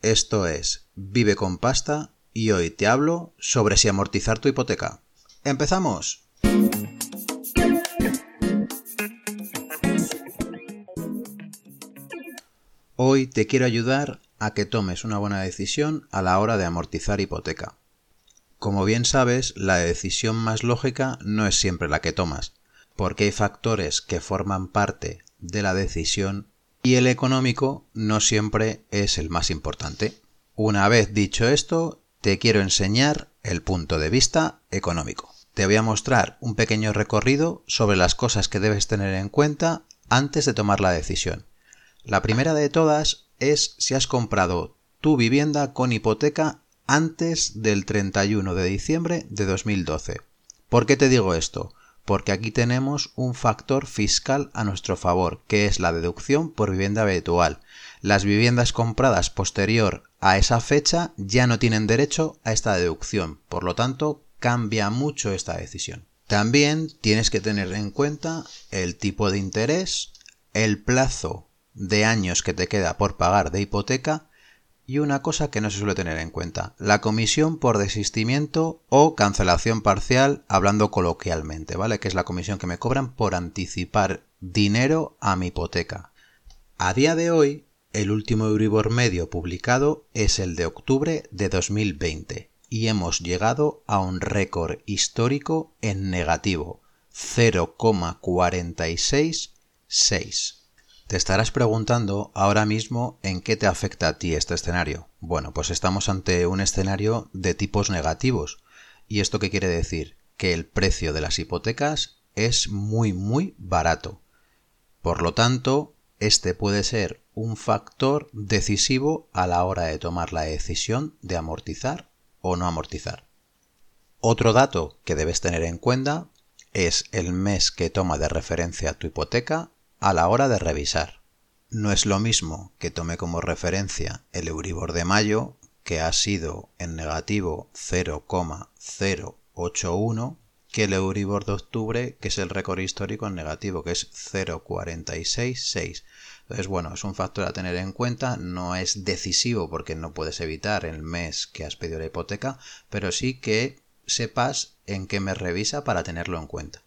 Esto es Vive con Pasta y hoy te hablo sobre si amortizar tu hipoteca. ¡Empezamos! Hoy te quiero ayudar a que tomes una buena decisión a la hora de amortizar hipoteca. Como bien sabes, la decisión más lógica no es siempre la que tomas, porque hay factores que forman parte de la decisión y el económico no siempre es el más importante. Una vez dicho esto, te quiero enseñar el punto de vista económico. Te voy a mostrar un pequeño recorrido sobre las cosas que debes tener en cuenta antes de tomar la decisión. La primera de todas es si has comprado tu vivienda con hipoteca antes del 31 de diciembre de 2012. ¿Por qué te digo esto? Porque aquí tenemos un factor fiscal a nuestro favor, que es la deducción por vivienda habitual. Las viviendas compradas posterior a esa fecha ya no tienen derecho a esta deducción, por lo tanto, cambia mucho esta decisión. También tienes que tener en cuenta el tipo de interés, el plazo de años que te queda por pagar de hipoteca y una cosa que no se suele tener en cuenta, la comisión por desistimiento o cancelación parcial, hablando coloquialmente, ¿vale? Que es la comisión que me cobran por anticipar dinero a mi hipoteca. A día de hoy, el último Euribor medio publicado es el de octubre de 2020 y hemos llegado a un récord histórico en negativo, 0,466. Te estarás preguntando ahora mismo en qué te afecta a ti este escenario. Bueno, pues estamos ante un escenario de tipos negativos. ¿Y esto qué quiere decir? Que el precio de las hipotecas es muy barato. Por lo tanto, este puede ser un factor decisivo a la hora de tomar la decisión de amortizar o no amortizar. Otro dato que debes tener en cuenta es el mes que toma de referencia tu hipoteca a la hora de revisar. No es lo mismo que tome como referencia el Euribor de mayo, que ha sido en negativo 0,081, que el Euribor de octubre, que es el récord histórico en negativo, que es 0,466. Entonces, bueno, es un factor a tener en cuenta, no es decisivo porque no puedes evitar el mes que has pedido la hipoteca, pero sí que sepas en qué me revisa para tenerlo en cuenta.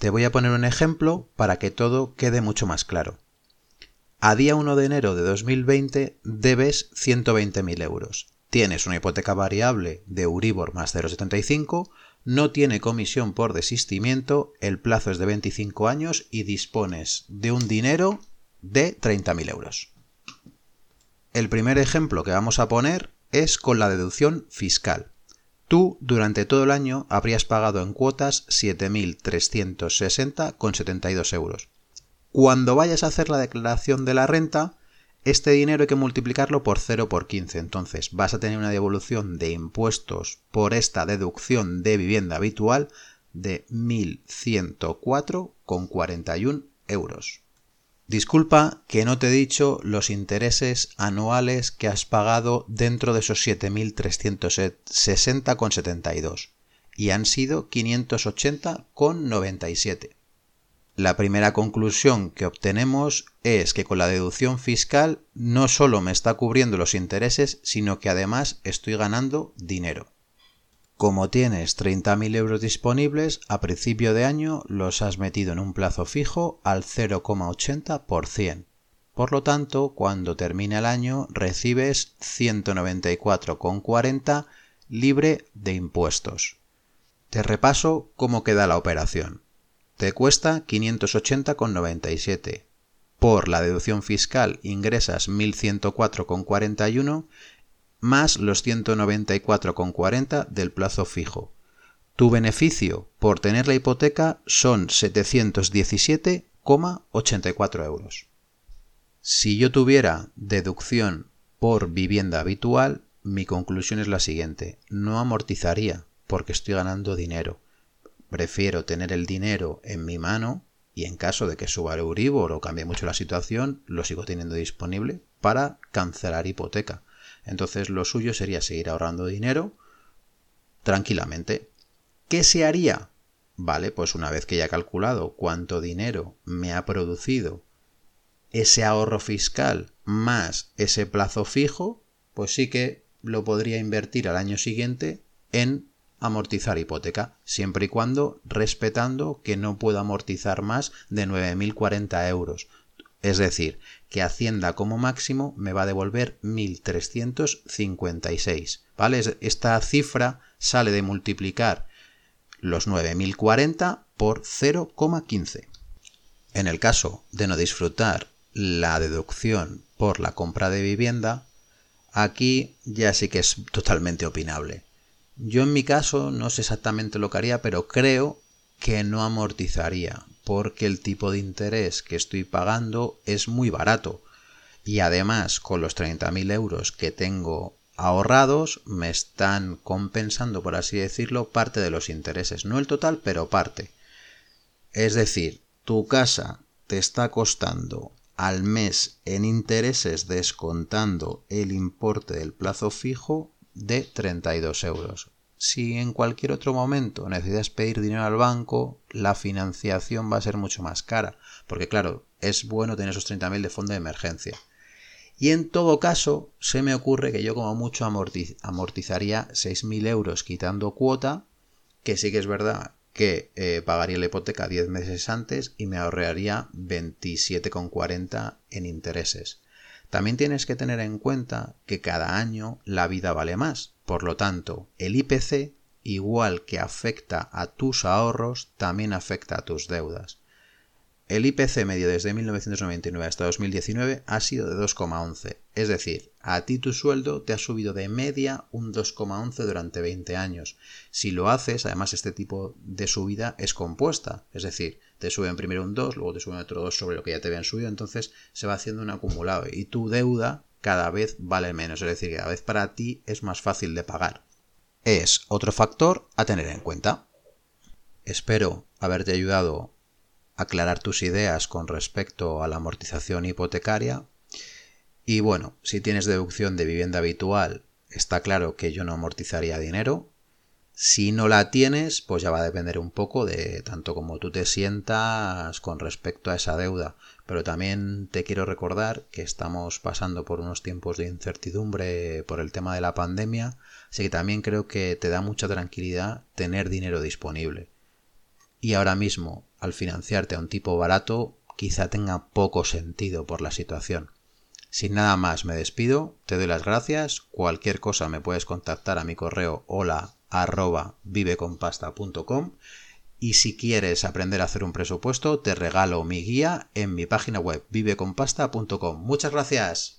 Te voy a poner un ejemplo para que todo quede mucho más claro. A día 1 de enero de 2020 debes 120.000 euros. Tienes una hipoteca variable de Euribor más 0,75, no tiene comisión por desistimiento, el plazo es de 25 años y dispones de un dinero de 30.000 euros. El primer ejemplo que vamos a poner es con la deducción fiscal. Tú, durante todo el año, habrías pagado en cuotas 7.360,72 euros. Cuando vayas a hacer la declaración de la renta, este dinero hay que multiplicarlo por 0 por 15. Entonces, vas a tener una devolución de impuestos por esta deducción de vivienda habitual de 1.104,41 euros. Disculpa que no te he dicho los intereses anuales que has pagado dentro de esos 7.360,72 y han sido 580,97. La primera conclusión que obtenemos es que con la deducción fiscal no solo me está cubriendo los intereses, sino que además estoy ganando dinero. Como tienes 30.000 euros disponibles, a principio de año los has metido en un plazo fijo al 0,80%. Por lo tanto, cuando termina el año recibes 194,40 libre de impuestos. Te repaso cómo queda la operación. Te cuesta 580,97. Por la deducción fiscal ingresas 1.104,41 más los 194,40 del plazo fijo. Tu beneficio por tener la hipoteca son 717,84 euros. Si yo tuviera deducción por vivienda habitual, mi conclusión es la siguiente: no amortizaría porque estoy ganando dinero. Prefiero tener el dinero en mi mano y en caso de que suba el Euribor o cambie mucho la situación, lo sigo teniendo disponible para cancelar hipoteca. Entonces lo suyo sería seguir ahorrando dinero tranquilamente. ¿Qué se haría? Vale, pues una vez que ya he calculado cuánto dinero me ha producido ese ahorro fiscal más ese plazo fijo, pues sí que lo podría invertir al año siguiente en amortizar hipoteca, siempre y cuando respetando que no puedo amortizar más de 9.040 euros. Es decir, que Hacienda como máximo me va a devolver 1.356, ¿vale? Esta cifra sale de multiplicar los 9.040 por 0,15. En el caso de no disfrutar la deducción por la compra de vivienda, aquí ya sí que es totalmente opinable. Yo en mi caso no sé exactamente lo que haría, pero creo que no amortizaría, porque el tipo de interés que estoy pagando es muy barato. Y además, con los 30.000 euros que tengo ahorrados, me están compensando, por así decirlo, parte de los intereses. No el total, pero parte. Es decir, tu casa te está costando al mes en intereses, descontando el importe del plazo fijo, de 32 euros. Si en cualquier otro momento necesitas pedir dinero al banco, la financiación va a ser mucho más cara, porque claro, es bueno tener esos 30.000 de fondo de emergencia. Y en todo caso, se me ocurre que yo como mucho amortizaría 6.000 euros quitando cuota, que sí que es verdad que pagaría la hipoteca 10 meses antes y me ahorraría 27,40 en intereses. También tienes que tener en cuenta que cada año la vida vale más. Por lo tanto, el IPC, igual que afecta a tus ahorros, también afecta a tus deudas. El IPC medio desde 1999 hasta 2019 ha sido de 2,11. Es decir, a ti tu sueldo te ha subido de media un 2,11 durante 20 años. Si lo haces, además este tipo de subida es compuesta. Es decir, te suben primero un 2, luego te suben otro 2 sobre lo que ya te habían subido. Entonces se va haciendo un acumulado y tu deuda cada vez vale menos. Es decir, cada vez para ti es más fácil de pagar. Es otro factor a tener en cuenta. Espero haberte ayudado aclarar tus ideas con respecto a la amortización hipotecaria. Y bueno, si tienes deducción de vivienda habitual, está claro que yo no amortizaría dinero. Si no la tienes, pues ya va a depender un poco de tanto como tú te sientas con respecto a esa deuda. Pero también te quiero recordar que estamos pasando por unos tiempos de incertidumbre por el tema de la pandemia, así que también creo que te da mucha tranquilidad tener dinero disponible. Y ahora mismo, al financiarte a un tipo barato, quizá tenga poco sentido por la situación. Sin nada más me despido, te doy las gracias, cualquier cosa me puedes contactar a mi correo hola@viveconpasta.com y si quieres aprender a hacer un presupuesto, te regalo mi guía en mi página web viveconpasta.com. ¡Muchas gracias!